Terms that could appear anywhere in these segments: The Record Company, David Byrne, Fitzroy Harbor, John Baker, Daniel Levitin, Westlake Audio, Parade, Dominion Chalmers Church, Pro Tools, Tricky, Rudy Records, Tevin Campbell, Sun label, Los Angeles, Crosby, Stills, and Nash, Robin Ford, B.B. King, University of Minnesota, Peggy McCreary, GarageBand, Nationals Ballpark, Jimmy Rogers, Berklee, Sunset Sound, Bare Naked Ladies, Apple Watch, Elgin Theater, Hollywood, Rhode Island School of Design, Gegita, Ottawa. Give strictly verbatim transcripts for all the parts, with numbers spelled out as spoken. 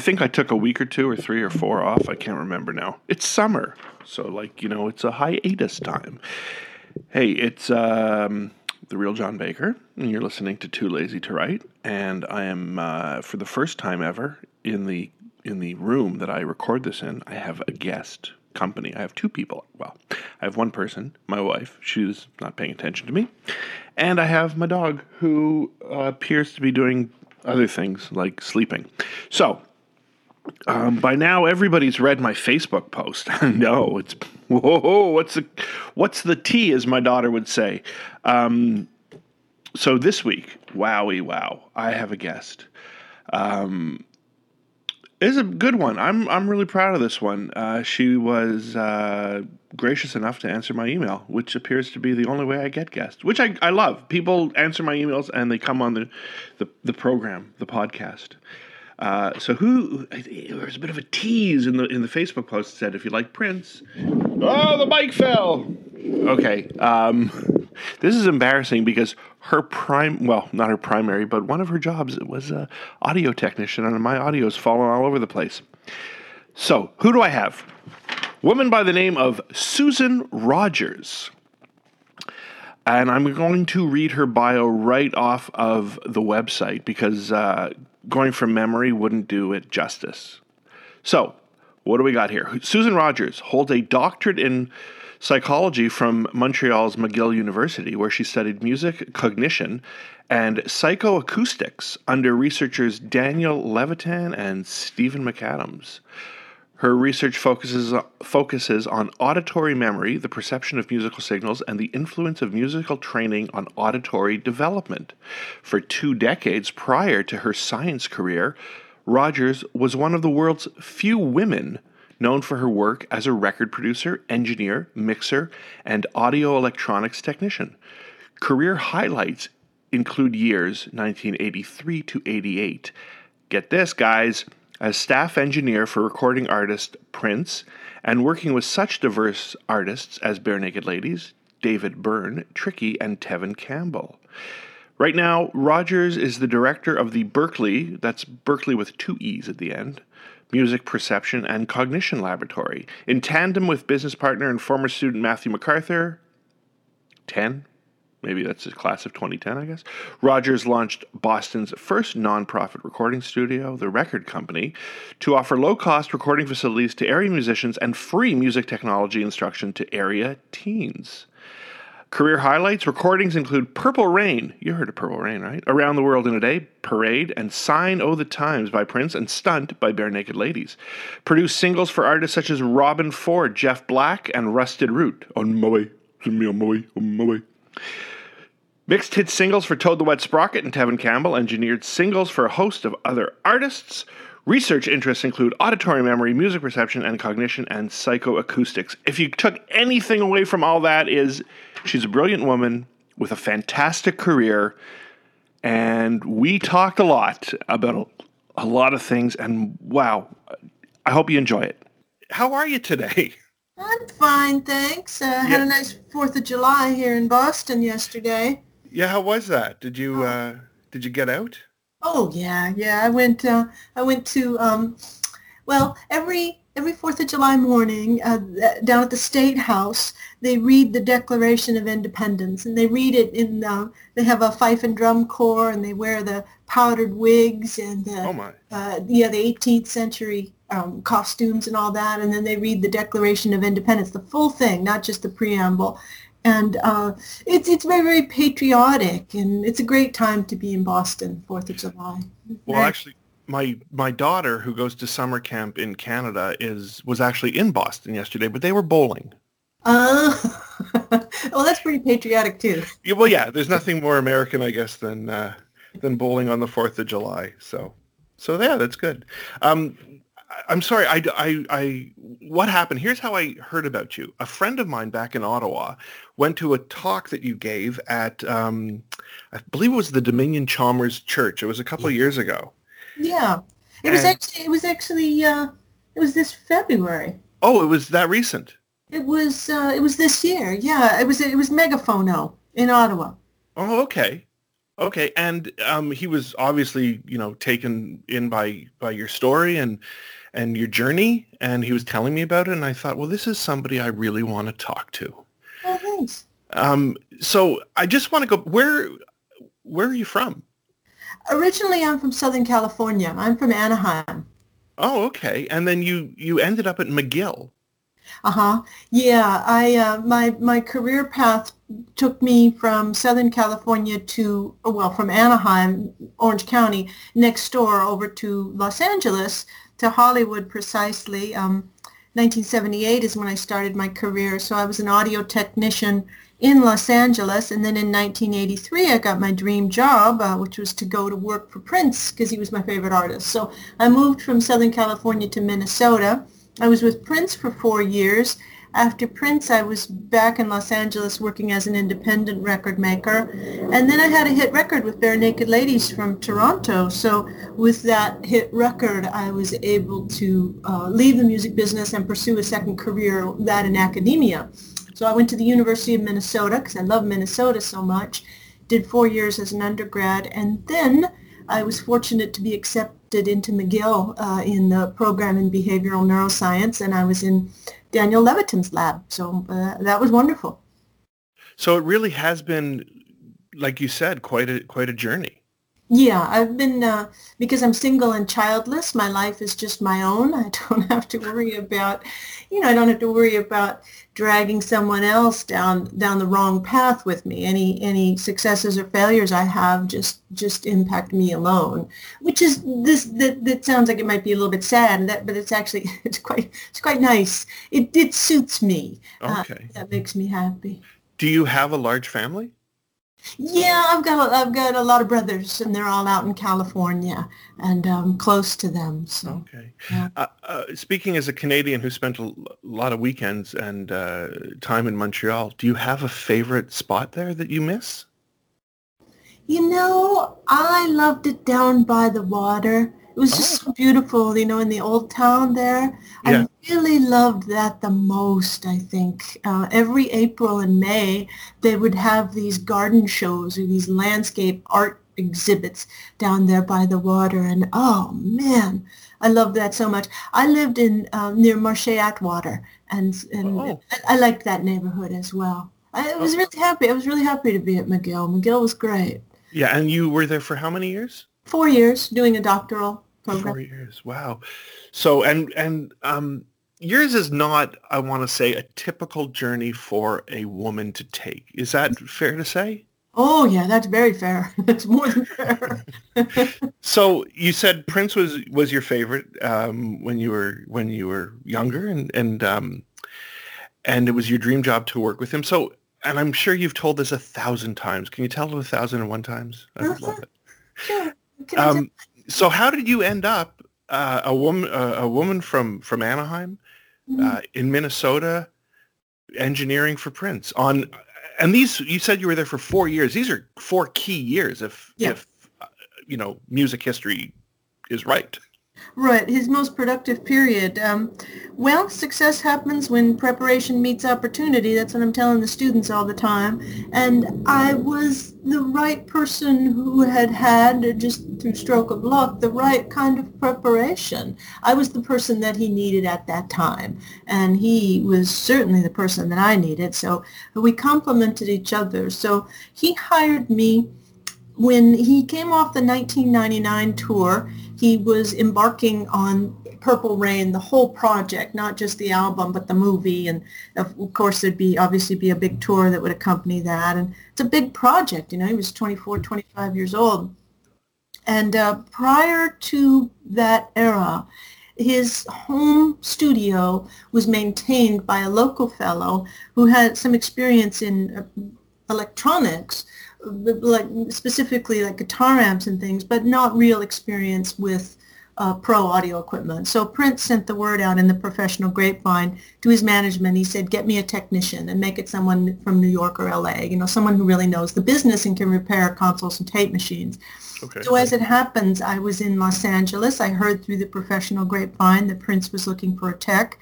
I think I took a week or two or three or four off. I can't remember now. It's summer. So, like, you know, it's a hiatus time. Hey, it's um, the real John Baker, and you're listening to Too Lazy to Write. And I am, uh, for the first time ever, in the in the room that I record this in, I have a guest company. I have two people. Well, I have one person, my wife. She's not paying attention to me. And I have my dog, who uh, appears to be doing other things, like sleeping. So, um, by now, everybody's read my Facebook post. No, it's, whoa, what's the, what's the tea, as my daughter would say. Um, so this week, wowie wow, I have a guest. Um, it's a good one. I'm, I'm really proud of this one. Uh, she was, uh, gracious enough to answer my email, which appears to be the only way I get guests, which I, I love. People answer my emails and they come on the, the, the program, the podcast. Uh, so who, there was a bit of a tease in the in the Facebook post that said, if you like Prince, oh, the mic fell. Okay, um, this is embarrassing because her prime, well, not her primary, but one of her jobs was an audio technician, and my audio is falling all over the place. So who do I have? Woman by the name of Susan Rogers. And I'm going to read her bio right off of the website because uh, going from memory wouldn't do it justice. So, what do we got here? Susan Rogers holds a doctorate in psychology from Montreal's McGill University, where she studied music, cognition, and psychoacoustics under researchers Daniel Levitin and Stephen McAdams. Her research focuses focuses on auditory memory, the perception of musical signals, and the influence of musical training on auditory development. For two decades prior to her science career, Rogers was one of the world's few women known for her work as a record producer, engineer, mixer, and audio electronics technician. Career highlights include years nineteen eighty-three to eighty-eight. Get this, guys. As staff engineer for recording artist Prince, and working with such diverse artists as Bare Naked Ladies, David Byrne, Tricky, and Tevin Campbell. Right now, Rogers is the director of the Berklee, that's Berklee with two E's at the end, Music Perception and Cognition Laboratory, in tandem with business partner and former student Matthew MacArthur, ten Maybe that's the class of twenty ten, I guess. Rogers launched Boston's first nonprofit recording studio, The Record Company, to offer low-cost recording facilities to area musicians and free music technology instruction to area teens. Career highlights, recordings include Purple Rain. You heard of Purple Rain, right? Around the World in a Day, Parade, and Sign O' the Times by Prince and Stunt by Bare Naked Ladies. Produced singles for artists such as Robin Ford, Jeff Black, and Rusted Root. On my way, me on my way, on my way. Mixed hit singles for Toad the Wet Sprocket and Tevin Campbell, engineered singles for a host of other artists. Research interests include auditory memory, music perception and cognition, and psychoacoustics. If you took anything away from all that is she's a brilliant woman with a fantastic career, and we talked a lot about a, a lot of things, and wow, I hope you enjoy it. How are you today? I'm fine, thanks. I uh, yeah. had a nice fourth of July here in Boston yesterday. Yeah, how was that? Did you uh, did you get out? Oh yeah, yeah. I went. Uh, I went to. Um, well, every every fourth of July morning, uh, down at the State House, they read the Declaration of Independence, and they read it in. Uh, they have a fife and drum corps, and they wear the powdered wigs and the, oh my. Uh, yeah, the eighteenth century. Um, costumes and all that, and then they read the Declaration of Independence, the full thing, not just the preamble. And uh, it's it's very, very patriotic, and it's a great time to be in Boston, fourth of July. Well, right. Actually, my my daughter, who goes to summer camp in Canada, is was actually in Boston yesterday, but they were bowling. Oh, uh, well, that's pretty patriotic, too. Yeah, well, yeah, there's nothing more American, I guess, than uh, than bowling on the fourth of July. So, so yeah, that's good. Um I'm sorry, I, I, I, what happened? Here's how I heard about you. A friend of mine back in Ottawa went to a talk that you gave at, um, I believe it was the Dominion Chalmers Church. It was a couple of years ago. Yeah. It and was actually, it was actually, uh, it was this February. Oh, it was that recent? It was, uh, it was this year. Yeah. It was, it was Megaphono in Ottawa. Oh, okay. Okay, and um, he was obviously, you know, taken in by, by your story and and your journey, and he was telling me about it, and I thought, well, this is somebody I really want to talk to. Oh, thanks. Um, so I just want to go, where where are you from? Originally, I'm from Southern California. I'm from Anaheim. Oh, okay. And then you, you ended up at McGill. Uh-huh. Yeah, I uh, my my career path took me from Southern California to, well, from Anaheim, Orange County, next door over to Los Angeles, to Hollywood precisely. Um, nineteen seventy-eight is when I started my career, so I was an audio technician in Los Angeles, and then in nineteen eighty-three I got my dream job, uh, which was to go to work for Prince, because he was my favorite artist. So I moved from Southern California to Minnesota. I was with Prince for four years. After Prince, I was back in Los Angeles working as an independent record maker. And then I had a hit record with Bare Naked Ladies from Toronto. So with that hit record, I was able to uh, leave the music business and pursue a second career, that in academia. So I went to the University of Minnesota, because I love Minnesota so much, did four years as an undergrad, and then I was fortunate to be accepted into McGill uh, in the program in behavioral neuroscience, and I was in Daniel Levitin's lab, so uh, that was wonderful. So it really has been, like you said, quite a quite a journey. Yeah, I've been, uh, because I'm single and childless, my life is just my own. I don't have to worry about, you know, I don't have to worry about dragging someone else down down the wrong path with me. Any any successes or failures I have just just impact me alone, which is this that, that sounds like it might be a little bit sad, that, but it's actually it's quite it's quite nice. It it suits me. Okay, uh, that makes me happy. Do you have a large family? Yeah, I've got a, I've got a lot of brothers, and they're all out in California, and um, close to them. So, okay. Yeah. Uh, uh, speaking as a Canadian who spent a lot of weekends and uh, time in Montreal, do you have a favorite spot there that you miss? You know, I loved it down by the water. It was just oh. so beautiful, you know, in the old town there. Yeah. I really loved that the most, I think. Uh, every April and May, they would have these garden shows or these landscape art exhibits down there by the water. And, oh, man, I loved that so much. I lived in um, near Marché Atwater, and, and oh. I, I liked that neighborhood as well. I was oh. really happy. I was really happy to be at McGill. McGill was great. Yeah, and you were there for how many years? Four years, doing a doctoral program. Four years, wow. So, and and um, yours is not, I want to say, a typical journey for a woman to take. Is that fair to say? Oh, yeah, that's very fair. That's more than fair. So, you said Prince was, was your favorite um, when you were when you were younger, and and um, and it was your dream job to work with him. So, and I'm sure you've told this a thousand times. Can you tell it a thousand and one times? I uh-huh. love it. Sure. Um, so how did you end up uh, a woman uh, a woman from, from Anaheim mm-hmm. uh, in Minnesota engineering for Prince on and these you said you were there for four years. These are four key years if yeah. if uh, you know music history is right. Right, his most productive period. Um, well, success happens when preparation meets opportunity. That's what I'm telling the students all the time. And I was the right person who had had, just through stroke of luck, the right kind of preparation. I was the person that he needed at that time. And he was certainly the person that I needed. So we complemented each other. So he hired me. When he came off the nineteen ninety-nine tour, he was embarking on Purple Rain, the whole project, not just the album, but the movie. And of course, there'd be obviously be a big tour that would accompany that. And it's a big project, you know, he was twenty-four, twenty-five years old. And uh, prior to that era, his home studio was maintained by a local fellow who had some experience in electronics, like specifically like guitar amps and things, but not real experience with uh, pro audio equipment. So Prince sent the word out in the professional grapevine to his management. He said, get me a technician and make it someone from New York or L A, you know, someone who really knows the business and can repair consoles and tape machines. Okay. So as it happens, I was in Los Angeles. I heard through the professional grapevine that Prince was looking for a tech.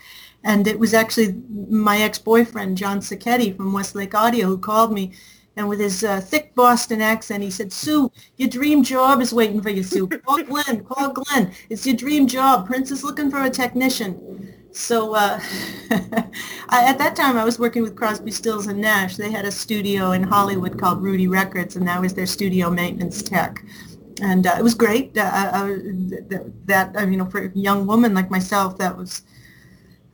And it was actually my ex-boyfriend, John Sacchetti from Westlake Audio, who called me and with his uh, thick Boston accent, he said, Sue, your dream job is waiting for you, Sue. Call Glenn, call Glenn. It's your dream job. Prince is looking for a technician. So uh, I, at that time, I was working with Crosby, Stills, and Nash. They had a studio in Hollywood called Rudy Records, and that was their studio maintenance tech. And uh, it was great. Uh, I, that, I, you know, for a young woman like myself, that was...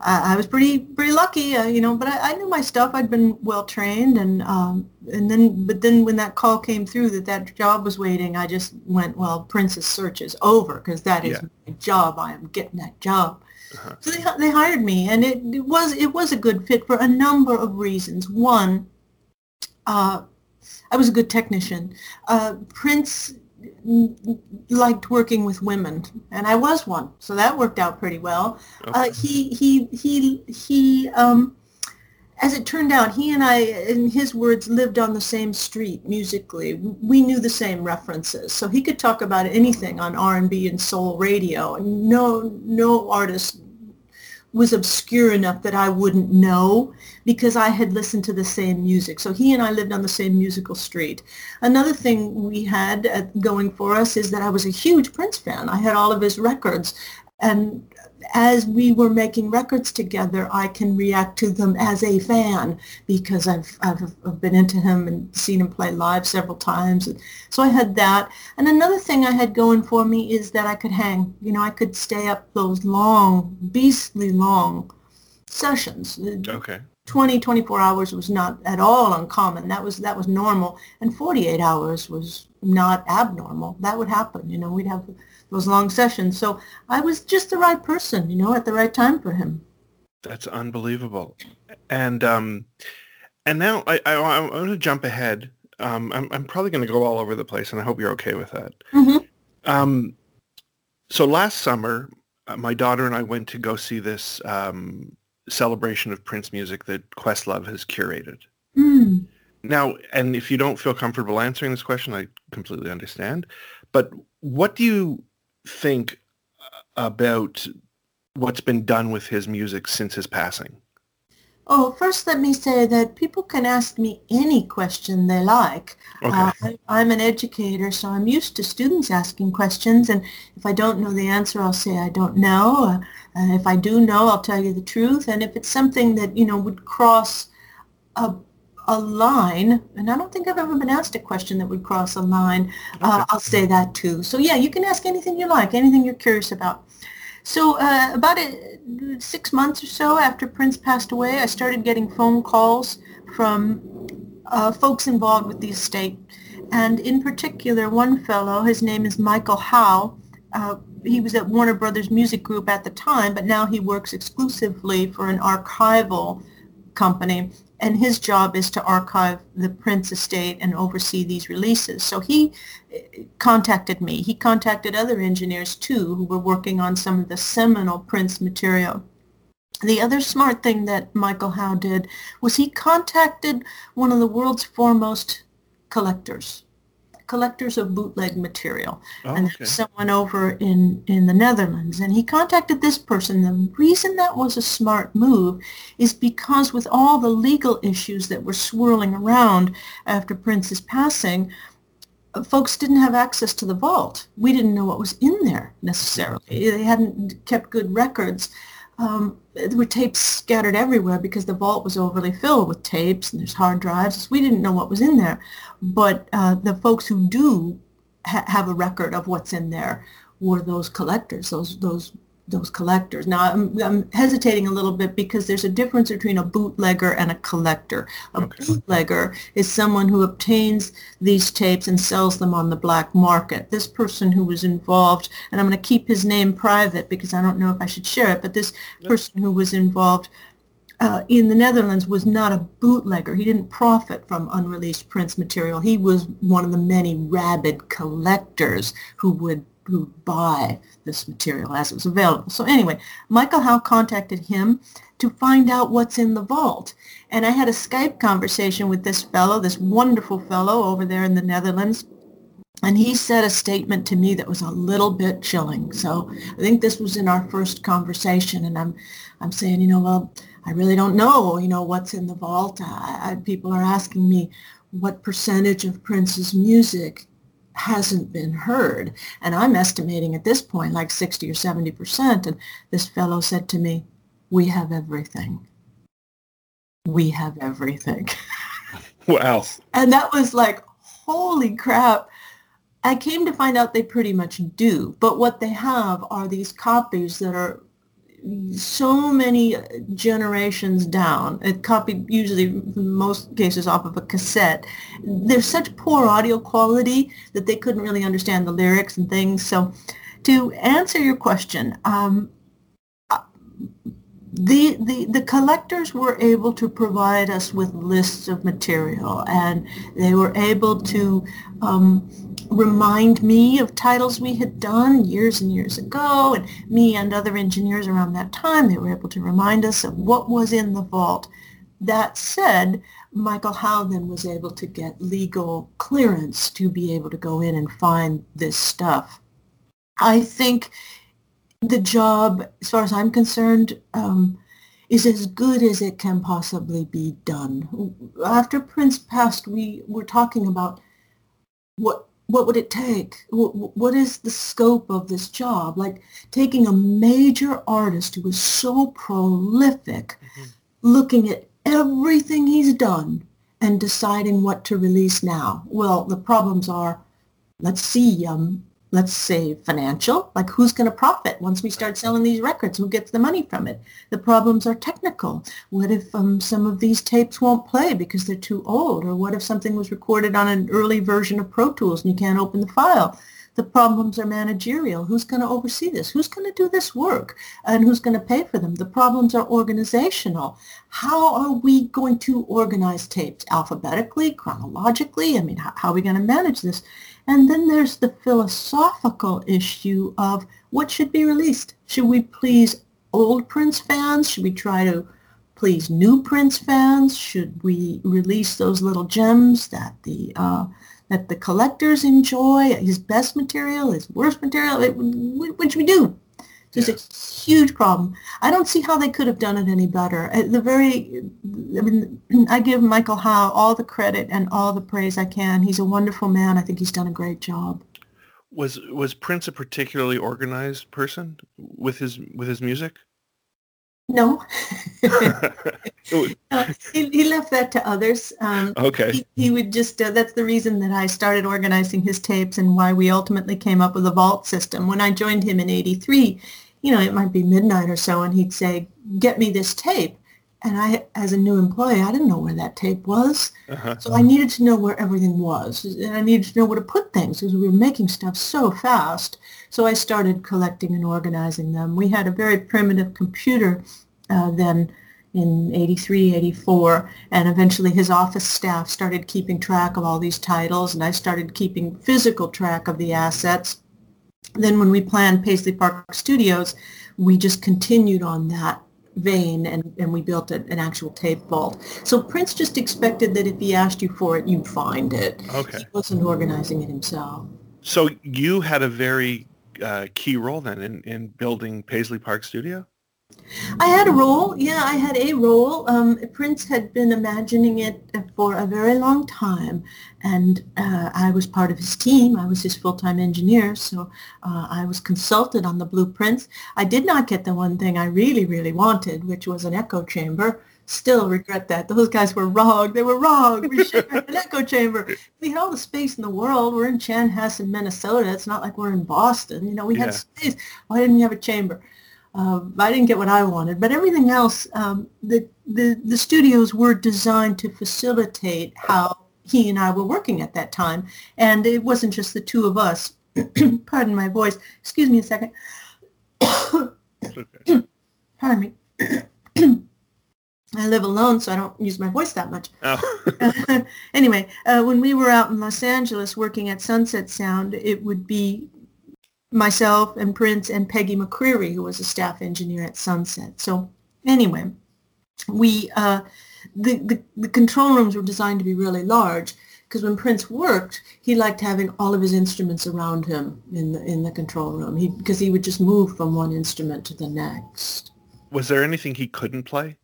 I was pretty pretty lucky, uh, you know, but I, I knew my stuff. I'd been well trained, and um, and then but then when that call came through that that job was waiting, I just went, well, Prince's search is over because that is yeah. my job. I am getting that job. Uh-huh. So they they hired me, and it, it was it was a good fit for a number of reasons. One, uh, I was a good technician. Uh, Prince liked working with women, and I was one, so that worked out pretty well. Okay. Uh, he, he, he, he. Um, as it turned out, he and I, in his words, lived on the same street musically. We knew the same references, so he could talk about anything on R and B and soul radio. No, no artist was obscure enough that I wouldn't know because I had listened to the same music. So he and I lived on the same musical street. Another thing we had going for us is that I was a huge Prince fan. I had all of his records. And as we were making records together, I can react to them as a fan because I've, I've, I've been into him and seen him play live several times. So I had that. And another thing I had going for me is that I could hang. You know, I could stay up those long, beastly long sessions. Okay. twenty, twenty-four hours was not at all uncommon. That was that was normal. And forty-eight hours was not abnormal. That would happen. You know, we'd have those long sessions. So I was just the right person, you know, at the right time for him. That's unbelievable. And um, and now I, I, I want to jump ahead. Um, I'm, I'm probably going to go all over the place, and I hope you're okay with that. Mm-hmm. Um, so last summer, my daughter and I went to go see this um, celebration of Prince music that Questlove has curated. Mm. Now, and if you don't feel comfortable answering this question, I completely understand. But what do you think about what's been done with his music since his passing? Oh, first let me say that people can ask me any question they like. Okay. Uh, I, I'm an educator, so I'm used to students asking questions, and if I don't know the answer, I'll say I don't know. Uh, and if I do know, I'll tell you the truth. And if it's something that, you know, would cross a a line, and I don't think I've ever been asked a question that would cross a line, uh, I'll say that too. So yeah, you can ask anything you like, anything you're curious about. So uh, about a, six months or so after Prince passed away, I started getting phone calls from uh, folks involved with the estate. And in particular, one fellow, his name is Michael Howe. Uh, he was at Warner Brothers Music Group at the time, but now he works exclusively for an archival company. And his job is to archive the Prince estate and oversee these releases. So he contacted me. He contacted other engineers, too, who were working on some of the seminal Prince material. The other smart thing that Michael Howe did was he contacted one of the world's foremost collectors, collectors of bootleg material. Oh, and okay. Someone over in, in the Netherlands. And he contacted this person. The reason that was a smart move is because with all the legal issues that were swirling around after Prince's passing, folks didn't have access to the vault. We didn't know what was in there necessarily. They hadn't kept good records. Um, there were tapes scattered everywhere because the vault was overly filled with tapes, and there's hard drives. We didn't know what was in there. But uh, the folks who do ha- have a record of what's in there were those collectors, those those those collectors. Now, I'm, I'm hesitating a little bit because there's a difference between a bootlegger and a collector. A okay. bootlegger is someone who obtains these tapes and sells them on the black market. This person who was involved, and I'm going to keep his name private because I don't know if I should share it, but this yep. person who was involved uh, in the Netherlands was not a bootlegger. He didn't profit from unreleased Prince material. He was one of the many rabid collectors who would who buy this material as it was available. So anyway, Michael Howe contacted him to find out what's in the vault. And I had a Skype conversation with this fellow, this wonderful fellow over there in the Netherlands. And he said a statement to me that was a little bit chilling. So I think this was in our first conversation. And I'm I'm saying, you know, well, I really don't know, you know, what's in the vault. I, I, people are asking me, what percentage of Prince's music hasn't been heard. And I'm estimating at this point like sixty or seventy percent. And this fellow said to me, we have everything. We have everything. Wow. And that was like, holy crap. I came to find out they pretty much do. But what they have are these copies that are so many generations down. It copied usually, in most cases, off of a cassette. There's such poor audio quality that they couldn't really understand the lyrics and things. So to answer your question, um, the, the, the collectors were able to provide us with lists of material, and they were able to um, remind me of titles we had done years and years ago, and me and other engineers around that time, they were able to remind us of what was in the vault. That said, Michael Howe then was able to get legal clearance to be able to go in and find this stuff. I think the job, as far as I'm concerned, um, is as good as it can possibly be done. After Prince passed, we were talking about what What would it take? What is the scope of this job? Like taking a major artist who was so prolific, mm-hmm. looking at everything he's done and deciding what to release now. Well, the problems are, let's see, um, let's say financial, like who's going to profit once we start selling these records? Who gets the money from it? The problems are technical. What if um, some of these tapes won't play because they're too old? Or what if something was recorded on an early version of Pro Tools and you can't open the file? The problems are managerial. Who's going to oversee this? Who's going to do this work? And who's going to pay for them? The problems are organizational. How are we going to organize tapes? Alphabetically, chronologically? I mean, how, how are we going to manage this? And then there's the philosophical issue of what should be released. Should we please old Prince fans? Should we try to please new Prince fans? Should we release those little gems that the uh, that the collectors enjoy? His best material, his worst material? It, what should we do? There's yes. a huge problem. I don't see how they could have done it any better. The very, I mean, I give Michael Howe all the credit and all the praise I can. He's a wonderful man. I think he's done a great job. Was was Prince a particularly organized person with his with his music? No. uh, he, he left that to others. Um, okay. He, he would just, uh, that's the reason that I started organizing his tapes and why we ultimately came up with a vault system. When I joined him in eighty-three, you know, it might be midnight or so, and he'd say, get me this tape. And I, as a new employee, I didn't know where that tape was. Uh-huh. So I needed to know where everything was. And I needed to know where to put things because we were making stuff so fast. So I started collecting and organizing them. We had a very primitive computer uh, then in eighty-three, eighty-four. And eventually his office staff started keeping track of all these titles. And I started keeping physical track of the assets. Then when we planned Paisley Park Studios, we just continued on that vein, and, and we built a, an actual tape vault. So Prince just expected that if he asked you for it, you'd find it. Okay. He wasn't organizing it himself. So you had a very uh, key role then in, in building Paisley Park Studio? I had a role. Yeah, I had a role. Um, Prince had been imagining it for a very long time, and uh, I was part of his team. I was his full-time engineer, so uh, I was consulted on the blueprints. I did not get the one thing I really, really wanted, which was an echo chamber. Still regret that. Those guys were wrong. They were wrong. We should have an echo chamber. We had all the space in the world. We're in Chanhassen, Minnesota. It's not like we're in Boston. You know, we yeah. had space. Why didn't we have a chamber? Uh, I didn't get what I wanted, but everything else, um, the, the the studios were designed to facilitate how he and I were working at that time. And it wasn't just the two of us. Pardon my voice. Excuse me a second. Pardon me. I live alone, so I don't use my voice that much. Oh. Anyway, uh, when we were out in Los Angeles working at Sunset Sound, it would be myself and Prince and Peggy McCreary, who was a staff engineer at Sunset. So anyway, we uh, the, the, the control rooms were designed to be really large because when Prince worked, he liked having all of his instruments around him in the, in the control room he, because he would just move from one instrument to the next. Was there anything he couldn't play?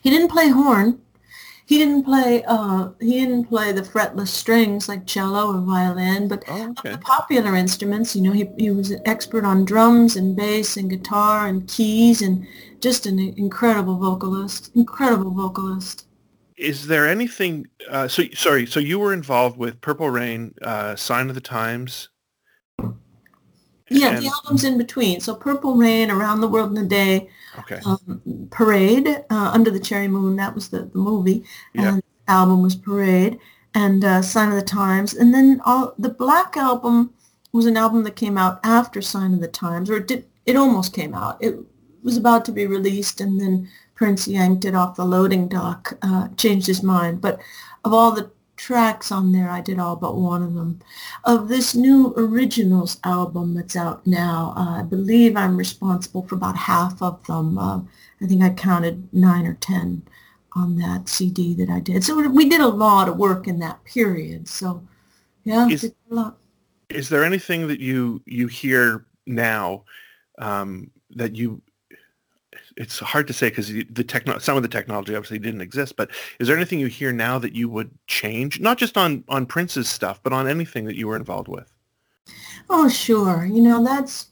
He didn't play horn. he didn't play uh, he didn't play the fretless strings like cello or violin, but oh, okay. the popular instruments. You know, he he was an expert on drums and bass and guitar and keys, and just an incredible vocalist. Incredible vocalist. Is there anything? Uh, so sorry. So you were involved with Purple Rain, uh, Sign of the Times. Yeah, and the albums in between. So Purple Rain, Around the World in a Day, okay. um, Parade, uh, Under the Cherry Moon, that was the, the movie, yeah. and the album was Parade, and uh, Sign of the Times. And then all, the Black Album was an album that came out after Sign of the Times, or it did, it almost came out. It was about to be released, and then Prince yanked it off the loading dock, uh, changed his mind. But of all the tracks on there, I did all but one of them. Of this new originals album that's out now, uh, I believe I'm responsible for about half of them. Uh, I think I counted nine or ten on that C D that I did. So we did a lot of work in that period. So, yeah, is, did a lot. Is there anything that you you hear now um, that you? It's hard to say because the techno- some of the technology obviously didn't exist, but is there anything you hear now that you would change, not just on, on Prince's stuff, but on anything that you were involved with? Oh, sure. You know, that's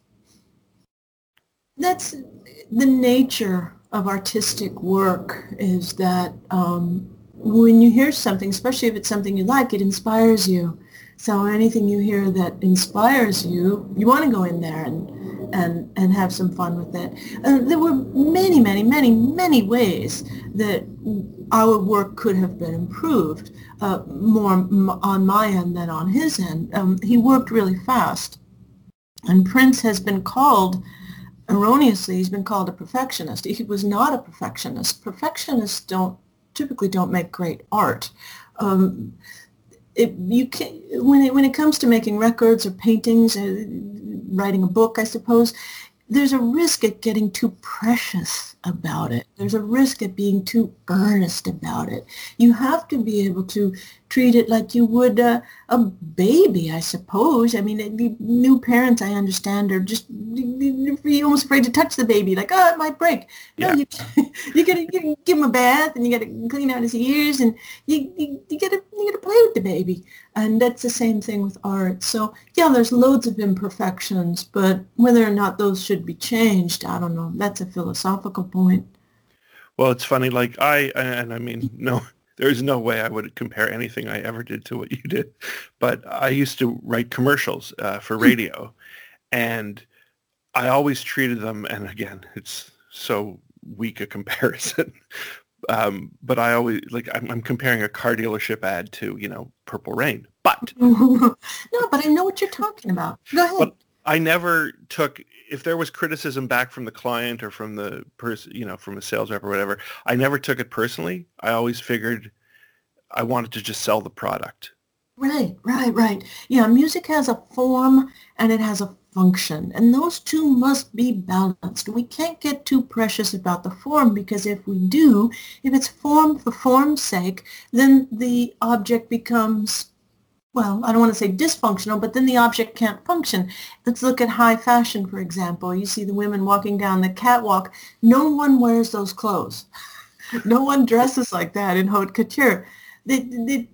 that's the nature of artistic work, is that um, when you hear something, especially if it's something you like, it inspires you. So anything you hear that inspires you, you want to go in there and and and have some fun with it. And there were many, many, many, many ways that our work could have been improved, uh, more on my end than on his end. Um, he worked really fast. And Prince has been called, erroneously, he's been called a perfectionist. He was not a perfectionist. Perfectionists don't typically don't make great art. Um, It, you can, when it, when it comes to making records or paintings, uh, writing a book, I suppose, there's a risk at getting too precious about it. There's a risk at being too earnest about it. You have to be able to treat it like you would uh, a baby, I suppose. I mean, new parents, I understand, are just almost afraid to touch the baby, like, oh, it might break. No, yeah. you you got to give him a bath, and you got to clean out his ears, and you you, you got to you got to play with the baby. And that's the same thing with art. So yeah, there's loads of imperfections, but whether or not those should be changed, I don't know. That's a philosophical point. Well, it's funny. Like I and I mean, no. There's no way I would compare anything I ever did to what you did. But I used to write commercials uh, for radio, and I always treated them, and again, it's so weak a comparison, um, but I always, like, I'm, I'm comparing a car dealership ad to, you know, Purple Rain. But... no, but I know what you're talking about. Go ahead. But I never took... if there was criticism back from the client or from the person, you know, from a sales rep or whatever, I never took it personally. I always figured I wanted to just sell the product. Right, right, right. Yeah, music has a form and it has a function, and those two must be balanced. We can't get too precious about the form, because if we do, if it's form for form's sake, then the object becomes... well, I don't want to say dysfunctional, but then the object can't function. Let's look at high fashion, for example. You see the women walking down the catwalk. No one wears those clothes. No one dresses like that in haute couture. They, they,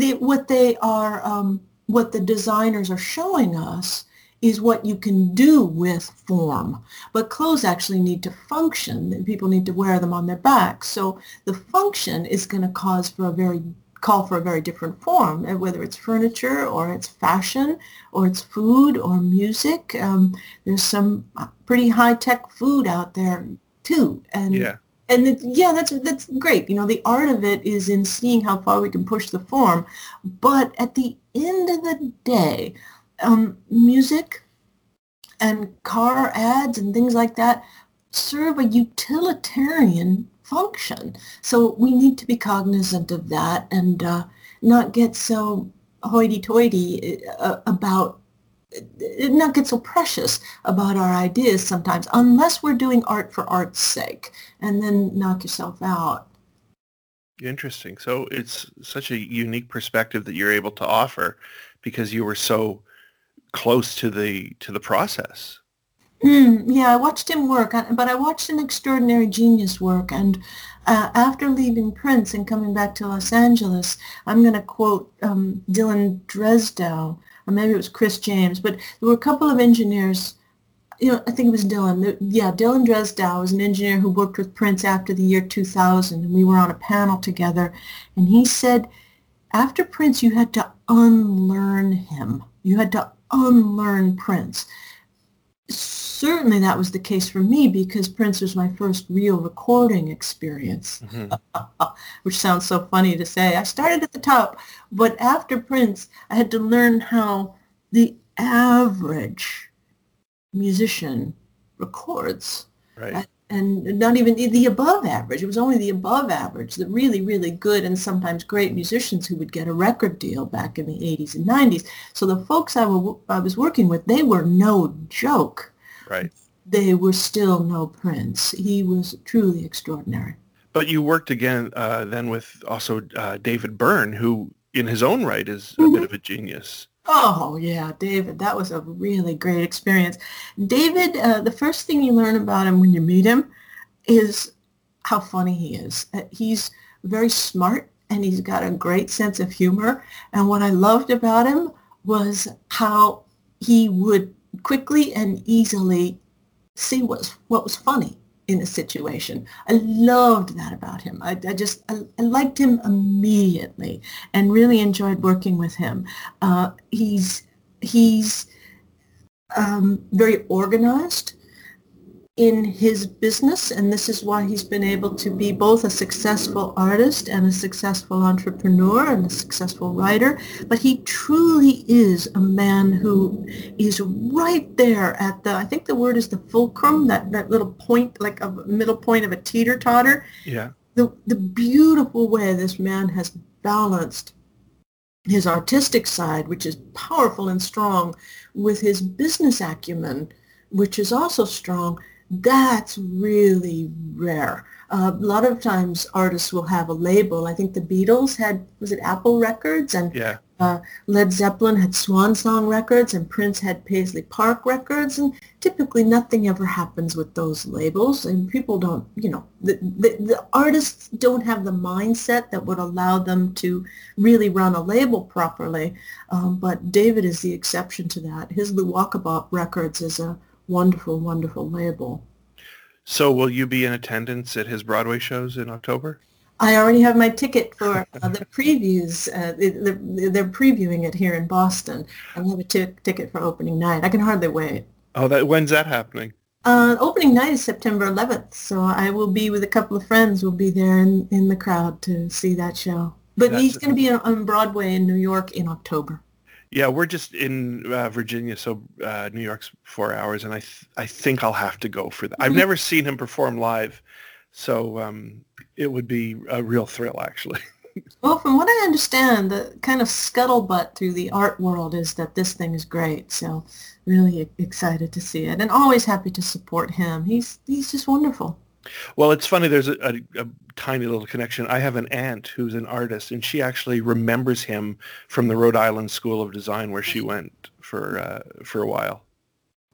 they, what they are, um, what the designers are showing us is what you can do with form. But clothes actually need to function, and people need to wear them on their back. So the function is going to cause for a very call for a very different form, whether it's furniture or it's fashion or it's food or music. Um, there's some pretty high-tech food out there too, and yeah, and it, yeah, that's that's great. You know, the art of it is in seeing how far we can push the form, but at the end of the day, um, music and car ads and things like that serve a utilitarian function. So we need to be cognizant of that and uh, not get so hoity-toity about, not get so precious about our ideas sometimes, unless we're doing art for art's sake, and then knock yourself out. Interesting. So it's such a unique perspective that you're able to offer because you were so close to the to the process. Mm, yeah, I watched him work, but I watched an extraordinary genius work. And uh, after leaving Prince and coming back to Los Angeles, I'm going to quote um, Dylan Dresdow, or maybe it was Chris James, but there were a couple of engineers. You know, I think it was Dylan. Yeah, Dylan Dresdow was an engineer who worked with Prince after the year two thousand, and we were on a panel together. And he said, after Prince, you had to unlearn him. You had to unlearn Prince. Certainly that was the case for me, because Prince was my first real recording experience, mm-hmm. which sounds so funny to say. I started at the top, but after Prince, I had to learn how the average musician records, right? And not even the above average. It was only the above average, the really, really good and sometimes great musicians who would get a record deal back in the eighties and nineties. So the folks I, w- I was working with, they were no joke. Right. They were still no Prince. He was truly extraordinary. But you worked again uh, then with also uh, David Byrne, who in his own right is a mm-hmm. bit of a genius. Oh, yeah, David. That was a really great experience. David, uh, the first thing you learn about him when you meet him is how funny he is. Uh, he's very smart, and he's got a great sense of humor. And what I loved about him was how he would quickly and easily see what's, what was funny in a situation. I loved that about him. I, I just, I, I liked him immediately and really enjoyed working with him. Uh, he's he's um, very organized in his business, and this is why he's been able to be both a successful artist and a successful entrepreneur and a successful writer. But he truly is a man who is right there at the, I think the word is the fulcrum, that, that little point, like a middle point of a teeter-totter. Yeah. The, the beautiful way this man has balanced his artistic side, which is powerful and strong, with his business acumen, which is also strong. That's really rare. Uh, a lot of times artists will have a label. I think the Beatles had, was it Apple Records? And yeah. uh, Led Zeppelin had Swan Song Records, and Prince had Paisley Park Records. And typically nothing ever happens with those labels. And people don't, you know, the, the, the artists don't have the mindset that would allow them to really run a label properly. Um, but David is the exception to that. His Lou Walkabout Records is a wonderful, wonderful label. So will you be in attendance at his Broadway shows in October? I already have my ticket for uh, the previews. Uh, they're, they're previewing it here in Boston. I have a t- ticket for opening night. I can hardly wait. Oh, that when's that happening? Uh, opening night is September eleventh, so I will be with a couple of friends. We'll be there in, in the crowd to see that show. But That's he's going to be on Broadway in New York in October. Yeah, we're just in uh, Virginia, so uh, New York's four hours, and I th- I think I'll have to go for that. I've never seen him perform live, so um, it would be a real thrill, actually. Well, from what I understand, the kind of scuttlebutt through the art world is that this thing is great, so really excited to see it, and always happy to support him. He's he's just wonderful. Well, it's funny. There's a, a, a tiny little connection. I have an aunt who's an artist, and she actually remembers him from the Rhode Island School of Design, where she went for uh, for a while.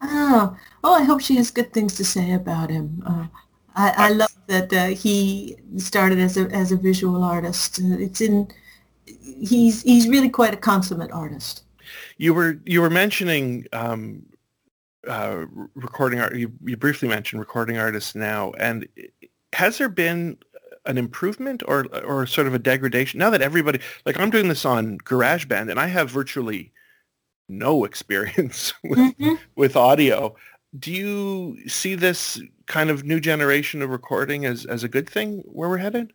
Oh, well, I hope she has good things to say about him. Uh, I, I love that uh, he started as a as a visual artist. It's in he's he's really quite a consummate artist. You were you were mentioning. Um, Uh, recording art. You, you briefly mentioned recording artists now, and has there been an improvement or or sort of a degradation now that everybody, like I'm doing this on GarageBand, and I have virtually no experience with mm-hmm. with audio. Do you see this kind of new generation of recording as as a good thing where we're headed?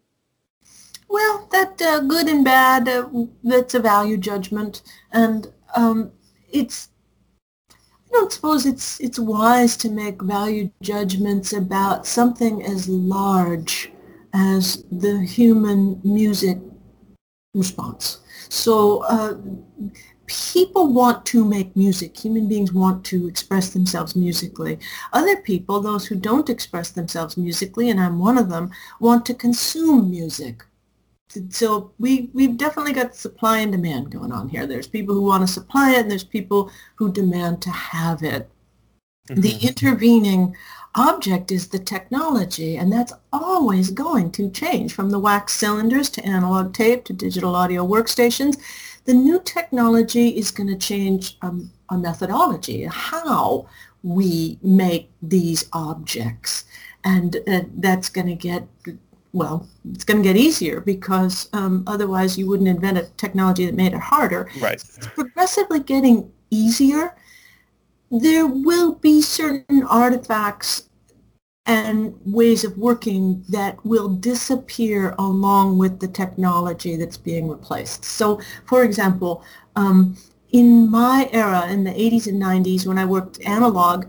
Well, that uh, good and bad, uh, that's a value judgment, and um, it's. I don't suppose it's it's wise to make value judgments about something as large as the human music response. So uh, people want to make music. Human beings want to express themselves musically. Other people, those who don't express themselves musically, and I'm one of them, want to consume music. So we, we've definitely got supply and demand going on here. There's people who want to supply it, and there's people who demand to have it. Mm-hmm. The intervening object is the technology, and that's always going to change, from the wax cylinders to analog tape to digital audio workstations. The new technology is going to change um, a methodology, how we make these objects, and uh, that's going to get, well, it's going to get easier, because um, otherwise you wouldn't invent a technology that made it harder. Right. So it's progressively getting easier. There will be certain artifacts and ways of working that will disappear along with the technology that's being replaced. So, for example, um, in my era, in the eighties and nineties, when I worked analog,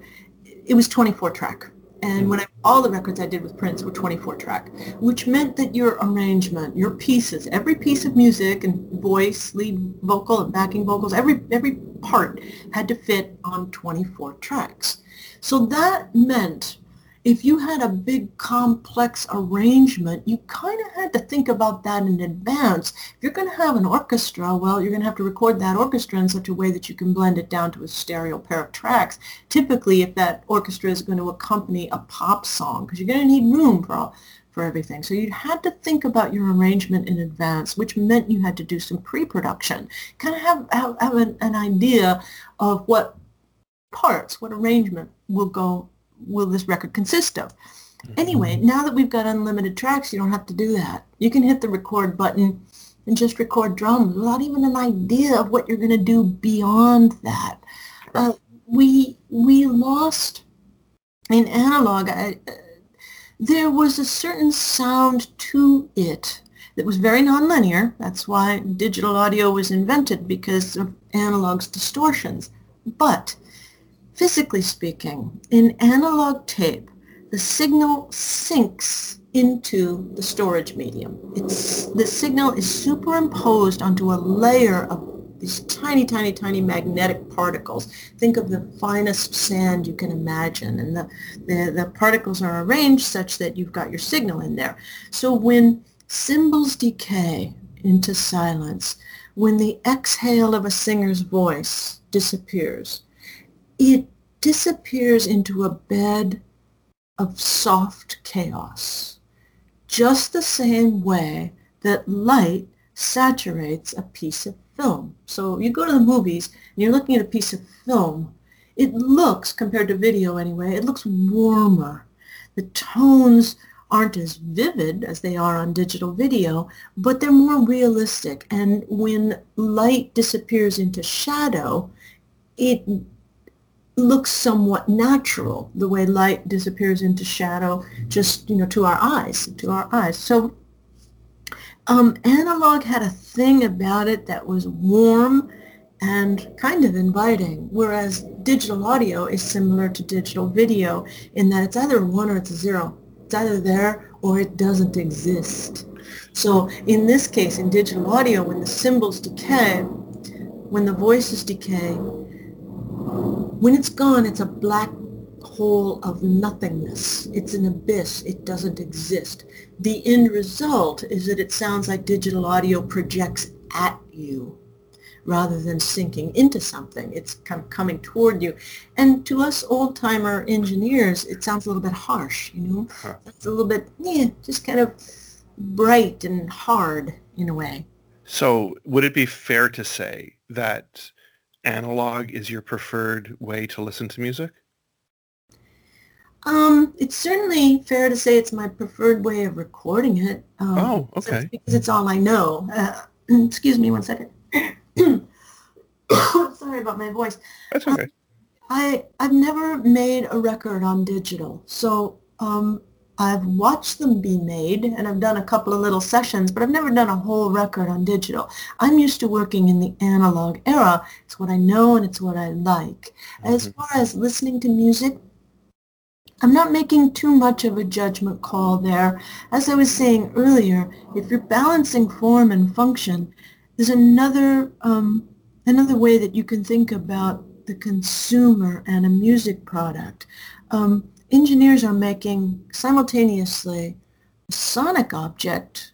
it was twenty-four track. And when I, all the records I did with Prince were twenty-four track, which meant that your arrangement, your pieces, every piece of music and voice, lead vocal and backing vocals, every every part had to fit on twenty-four tracks. So that meant if you had a big complex arrangement, you kind of had to think about that in advance. If you're going to have an orchestra, well, you're going to have to record that orchestra in such a way that you can blend it down to a stereo pair of tracks, typically if that orchestra is going to accompany a pop song, because you're going to need room for all, for everything. So you had to think about your arrangement in advance, which meant you had to do some pre-production, kind of have, have, have an, an idea of what parts, what arrangement will go will this record consist of. Anyway, now that we've got unlimited tracks, you don't have to do that. You can hit the record button and just record drums without even an idea of what you're going to do beyond that. Uh, we we lost in analog. I, uh, there was a certain sound to it that was very nonlinear. That's why digital audio was invented, because of analog's distortions. But physically speaking, in analog tape, the signal sinks into the storage medium. It's, the signal is superimposed onto a layer of these tiny, tiny, tiny magnetic particles. Think of the finest sand you can imagine, and the, the, the particles are arranged such that you've got your signal in there. So when symbols decay into silence, when the exhale of a singer's voice disappears, it disappears into a bed of soft chaos, just the same way that light saturates a piece of film. So you go to the movies and you're looking at a piece of film. It looks, compared to video anyway, it looks warmer. The tones aren't as vivid as they are on digital video, but they're more realistic. And when light disappears into shadow, it looks somewhat natural, the way light disappears into shadow, just, you know, to our eyes, to our eyes. So um, analog had a thing about it that was warm and kind of inviting, whereas digital audio is similar to digital video in that it's either one or it's a zero. It's either there or it doesn't exist. So in this case, in digital audio, when the symbols decay, when the voices decay, when it's gone, it's a black hole of nothingness. It's an abyss. It doesn't exist. The end result is that it sounds like digital audio projects at you rather than sinking into something. It's kind of coming toward you. And to us old-timer engineers, it sounds a little bit harsh, you know? Huh. It's a little bit, yeah, just kind of bright and hard in a way. So would it be fair to say that analog is your preferred way to listen to music? Um, it's certainly fair to say it's my preferred way of recording it. Um, oh, okay. Because it's all I know. Uh, excuse me one second. Sorry about my voice. That's okay. Um, I, I've never made a record on digital, so um, I've watched them be made, and I've done a couple of little sessions, but I've never done a whole record on digital. I'm used to working in the analog era. It's what I know, and it's what I like. Mm-hmm. As far as listening to music, I'm not making too much of a judgment call there. As I was saying earlier, if you're balancing form and function, there's another um, another way that you can think about the consumer and a music product. Um, Engineers are making simultaneously a sonic object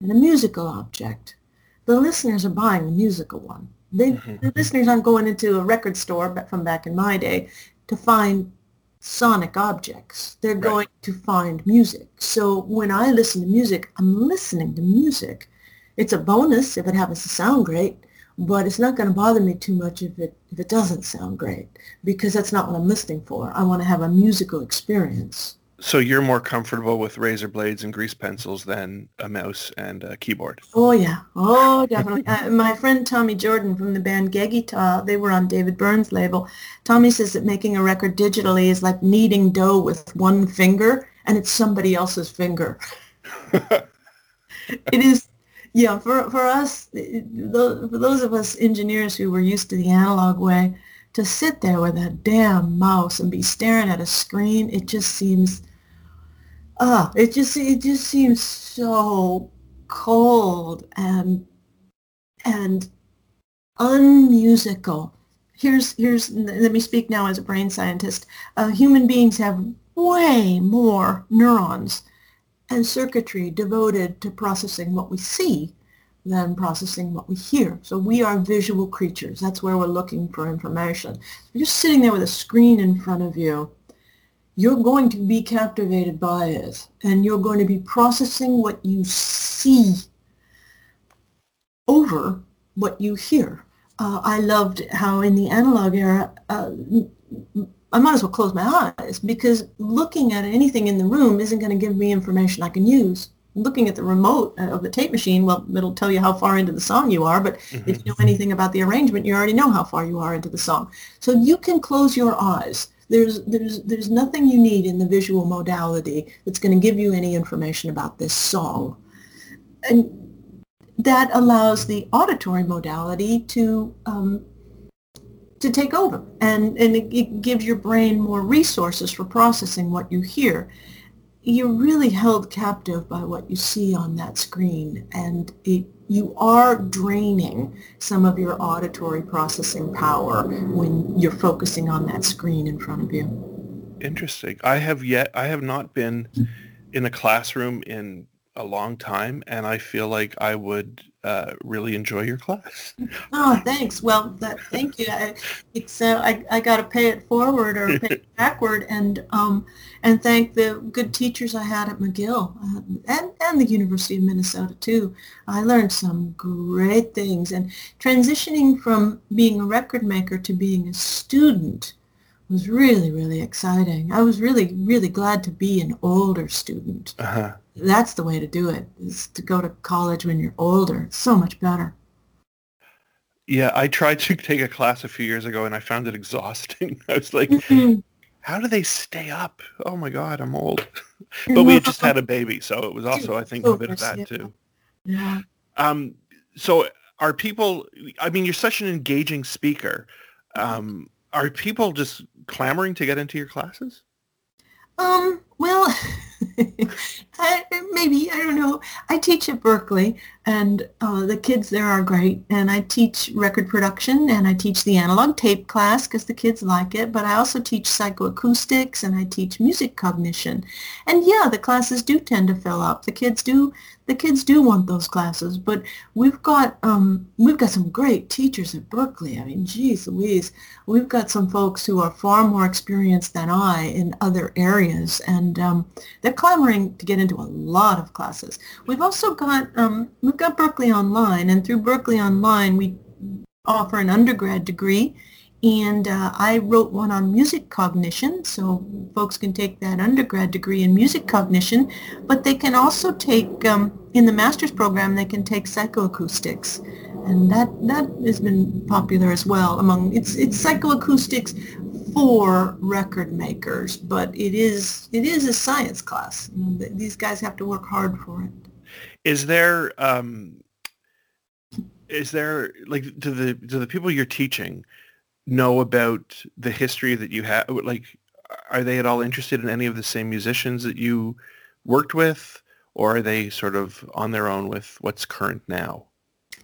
and a musical object. The listeners are buying the musical one. They, mm-hmm. The listeners aren't going into a record store from back in my day to find sonic objects. They're right. going to find music. So when I listen to music, I'm listening to music. It's a bonus if it happens to sound great, but it's not going to bother me too much if it if it doesn't sound great, because that's not what I'm listening for. I want to have a musical experience. So you're more comfortable with razor blades and grease pencils than a mouse and a keyboard? Oh, yeah. Oh, definitely. uh, my friend Tommy Jordan from the band Gegita, they were on David Byrne's label. Tommy says that making a record digitally is like kneading dough with one finger, and it's somebody else's finger. It is. Yeah, for for us, the, for those of us engineers who were used to the analog way, to sit there with a damn mouse and be staring at a screen, it just seems, ah, uh, it just it just seems so cold and and unmusical. Here's here's let me speak now as a brain scientist. Uh, human beings have way more neurons and circuitry devoted to processing what we see than processing what we hear. So we are visual creatures. That's where we're looking for information. If you're sitting there with a screen in front of you, you're going to be captivated by it, and you're going to be processing what you see over what you hear. Uh, I loved how in the analog era, uh, I might as well close my eyes, because looking at anything in the room isn't going to give me information I can use. Looking at the remote of the tape machine, well, it'll tell you how far into the song you are, but mm-hmm. if you know anything about the arrangement, you already know how far you are into the song. So you can close your eyes. There's there's there's nothing you need in the visual modality that's going to give you any information about this song. And that allows the auditory modality to um, to take over, and, and it, it gives your brain more resources for processing what you hear. You're really held captive by what you see on that screen, and it, you are draining some of your auditory processing power when you're focusing on that screen in front of you. Interesting. I have yet, I have not been in a classroom in a long time, and I feel like I would uh, really enjoy your class. Oh, thanks. Well, that, thank you. I, it's uh, I I got to pay it forward or pay it backward, and um. and thank the good teachers I had at McGill uh, and, and the University of Minnesota, too. I learned some great things. And transitioning from being a record maker to being a student was really, really exciting. I was really, really glad to be an older student. Uh-huh. That's the way to do it, is to go to college when you're older. It's so much better. Yeah, I tried to take a class a few years ago, and I found it exhausting. I was like... Mm-hmm. How do they stay up? Oh, my God, I'm old. But we had just had a baby, so it was also, I think, a bit of that, too. Yeah. Um, so are people, I mean, you're such an engaging speaker. Um, are people just clamoring to get into your classes? Um, well, I, maybe, I don't know. I teach at Berklee, and uh, the kids there are great. And I teach record production, and I teach the analog tape class because the kids like it. But I also teach psychoacoustics, and I teach music cognition. And yeah, the classes do tend to fill up. The kids do. The kids do want those classes. But we've got um, we've got some great teachers at Berklee. I mean, geez Louise, we've got some folks who are far more experienced than I in other areas, and um, they're clamoring to get into a lot of classes. We've also got um, we've got Berklee Online, and through Berklee Online, we offer an undergrad degree, and uh, I wrote one on music cognition, so folks can take that undergrad degree in music cognition, but they can also take, um, in the master's program, they can take psychoacoustics, and that, that has been popular as well among, it's it's psychoacoustics for record makers, but it is it is a science class. These guys have to work hard for it. Is there, um, is there, like, do the do the people you're teaching know about the history that you have? Like, are they at all interested in any of the same musicians that you worked with, or are they sort of on their own with what's current now?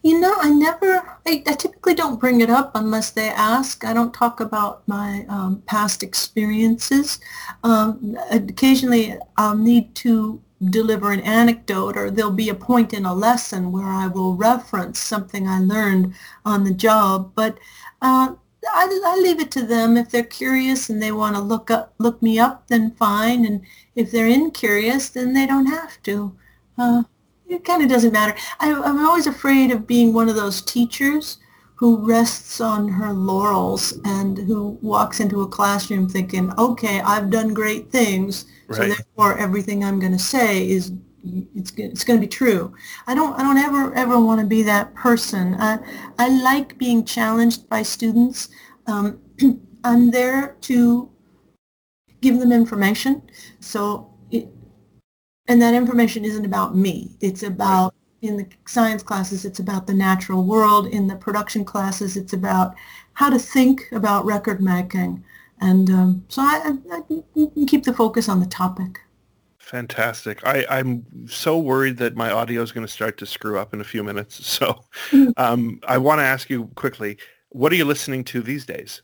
You know, I never, I, I typically don't bring it up unless they ask. I don't talk about my um, past experiences. Um, occasionally I'll need to deliver an anecdote, or there'll be a point in a lesson where I will reference something I learned on the job, but uh, I, I leave it to them. If they're curious and they want to look up, look me up, then fine. And if they're incurious, then they don't have to. Uh, it kind of doesn't matter. I, I'm always afraid of being one of those teachers who rests on her laurels and who walks into a classroom thinking, okay, I've done great things, right. So therefore everything I'm going to say is it's it's going to be true. I don't I don't ever ever want to be that person. I I like being challenged by students. Um, I'm there to give them information. So it, and that information isn't about me. It's about in the science classes, it's about the natural world. In the production classes, it's about how to think about record making. And um, so I, I, I keep the focus on the topic. Fantastic. I, I'm so worried that my audio is going to start to screw up in a few minutes. So um, I want to ask you quickly, what are you listening to these days?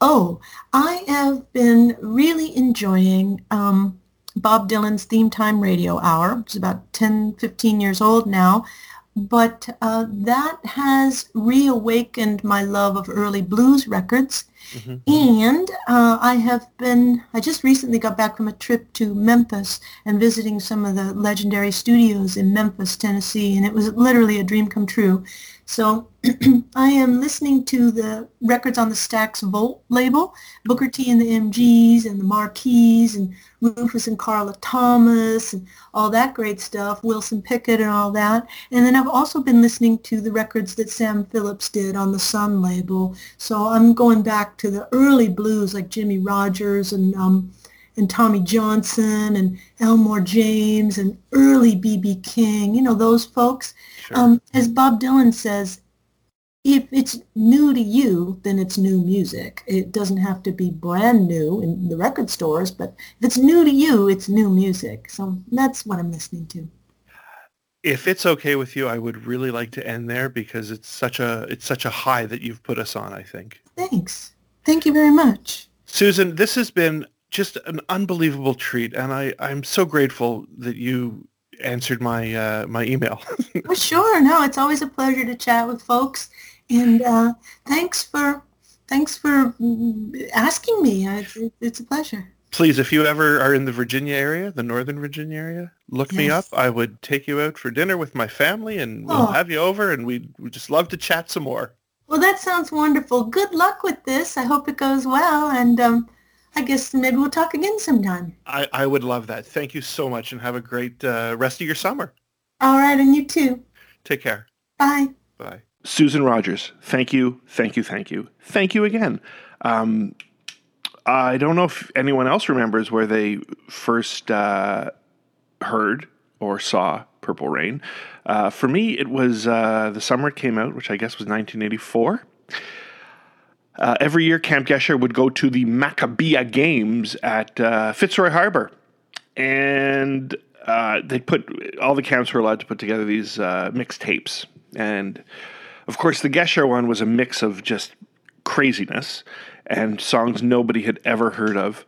Oh, I have been really enjoying um, Bob Dylan's Theme Time Radio Hour. It's about ten, fifteen years old now. But uh, that has reawakened my love of early blues records. Mm-hmm. And uh, I have been, I just recently got back from a trip to Memphis and visiting some of the legendary studios in Memphis, Tennessee, and it was literally a dream come true. So I am listening to the records on the Stax Volt label, Booker T and the M Gs and the Marquis and Rufus and Carla Thomas and all that great stuff, Wilson Pickett and all that. And then I've also been listening to the records that Sam Phillips did on the Sun label. So I'm going back to the early blues like Jimmy Rogers and um, and Tommy Johnson and Elmore James and early B B King, you know, those folks. Sure. Um, as Bob Dylan says, if it's new to you, then it's new music. It doesn't have to be brand new in the record stores, but if it's new to you, it's new music. So that's what I'm listening to. If it's okay with you, I would really like to end there because it's such a it's such a high that you've put us on, I think. Thanks. Thank you very much. Susan, this has been just an unbelievable treat, and I, I'm so grateful that you answered my uh, my email. Well, sure. No, it's always a pleasure to chat with folks. And uh, thanks for thanks for asking me. It's, it's a pleasure. Please, if you ever are in the Virginia area, the Northern Virginia area, look yes. me up. I would take you out for dinner with my family, and we'll oh. have you over, and we'd, we'd just love to chat some more. Well, that sounds wonderful. Good luck with this. I hope it goes well, and um, I guess maybe we'll talk again sometime. I, I would love that. Thank you so much, and have a great uh, rest of your summer. All right, and you too. Take care. Bye. Bye. Susan Rogers, thank you, thank you, thank you. Thank you again. Um, I don't know if anyone else remembers where they first uh, heard or saw Purple Rain. Uh, for me, it was uh, the summer it came out, which I guess was nineteen eighty-four. Uh, every year, Camp Gesher would go to the Maccabiah Games at uh, Fitzroy Harbor. And uh, they put all the camps were allowed to put together these uh, mixed tapes. And, of course, the Gesher one was a mix of just craziness and songs nobody had ever heard of,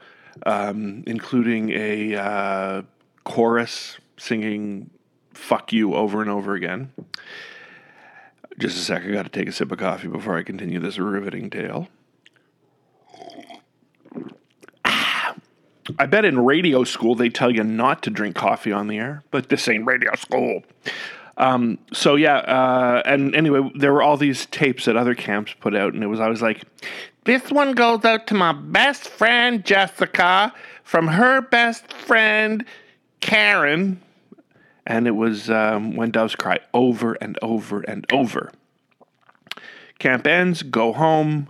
um, including a uh, chorus singing "Fuck You" over and over again. Just a sec, I got to take a sip of coffee before I continue this riveting tale. Ah, I bet in radio school they tell you not to drink coffee on the air, but this ain't radio school. Um, so yeah, uh, and anyway, there were all these tapes that other camps put out, and it was always like, this one goes out to my best friend, Jessica, from her best friend, Karen. And it was um, When Doves Cry, over and over and over. Camp ends, go home,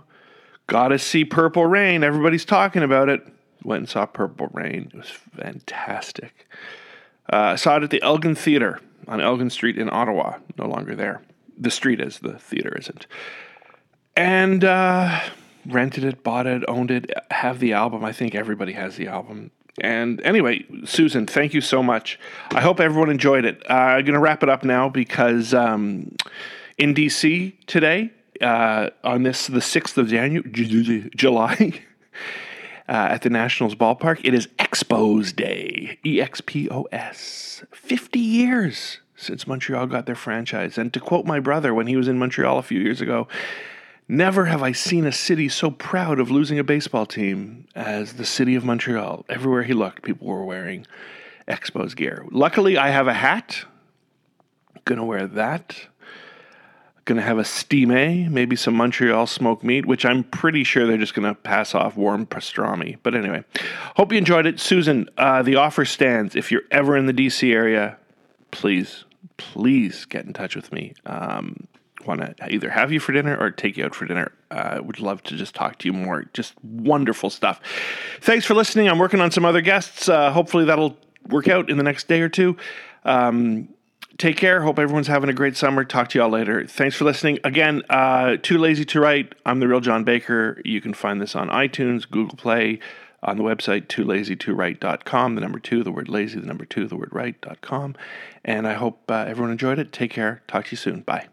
gotta see Purple Rain. Everybody's talking about it. Went and saw Purple Rain. It was fantastic. I uh, saw it at the Elgin Theater on Elgin Street in Ottawa. No longer there. The street is, the theater isn't. And uh, rented it, bought it, owned it, have the album. I think everybody has the album. And anyway, Susan, thank you so much. I hope everyone enjoyed it. Uh, I'm going to wrap it up now because um, in D C today, uh, on this, the sixth of Janu- J- July, uh, at the Nationals Ballpark, it is Expos Day, E X P O S, fifty years since Montreal got their franchise. And to quote my brother when he was in Montreal a few years ago, Never have I seen a city so proud of losing a baseball team as the city of Montreal. Everywhere he looked, people were wearing Expos gear. Luckily, I have a hat. Gonna wear that. Gonna have a steamed, maybe some Montreal smoked meat, which I'm pretty sure they're just gonna pass off warm pastrami. But anyway, hope you enjoyed it. Susan, uh, the offer stands. If you're ever in the D C area, please, please get in touch with me. Um, want to either have you for dinner or take you out for dinner. I uh, would love to just talk to you more. Just wonderful stuff. Thanks for listening. I'm working on some other guests. Uh, hopefully that'll work out in the next day or two. Um, take care. Hope everyone's having a great summer. Talk to you all later. Thanks for listening. Again, uh, Too Lazy to Write. I'm the real John Baker. You can find this on iTunes, Google Play, on the website, too lazy to write dot com, the number two, the word lazy, the number two, the word right dot com. And I hope uh, everyone enjoyed it. Take care. Talk to you soon. Bye.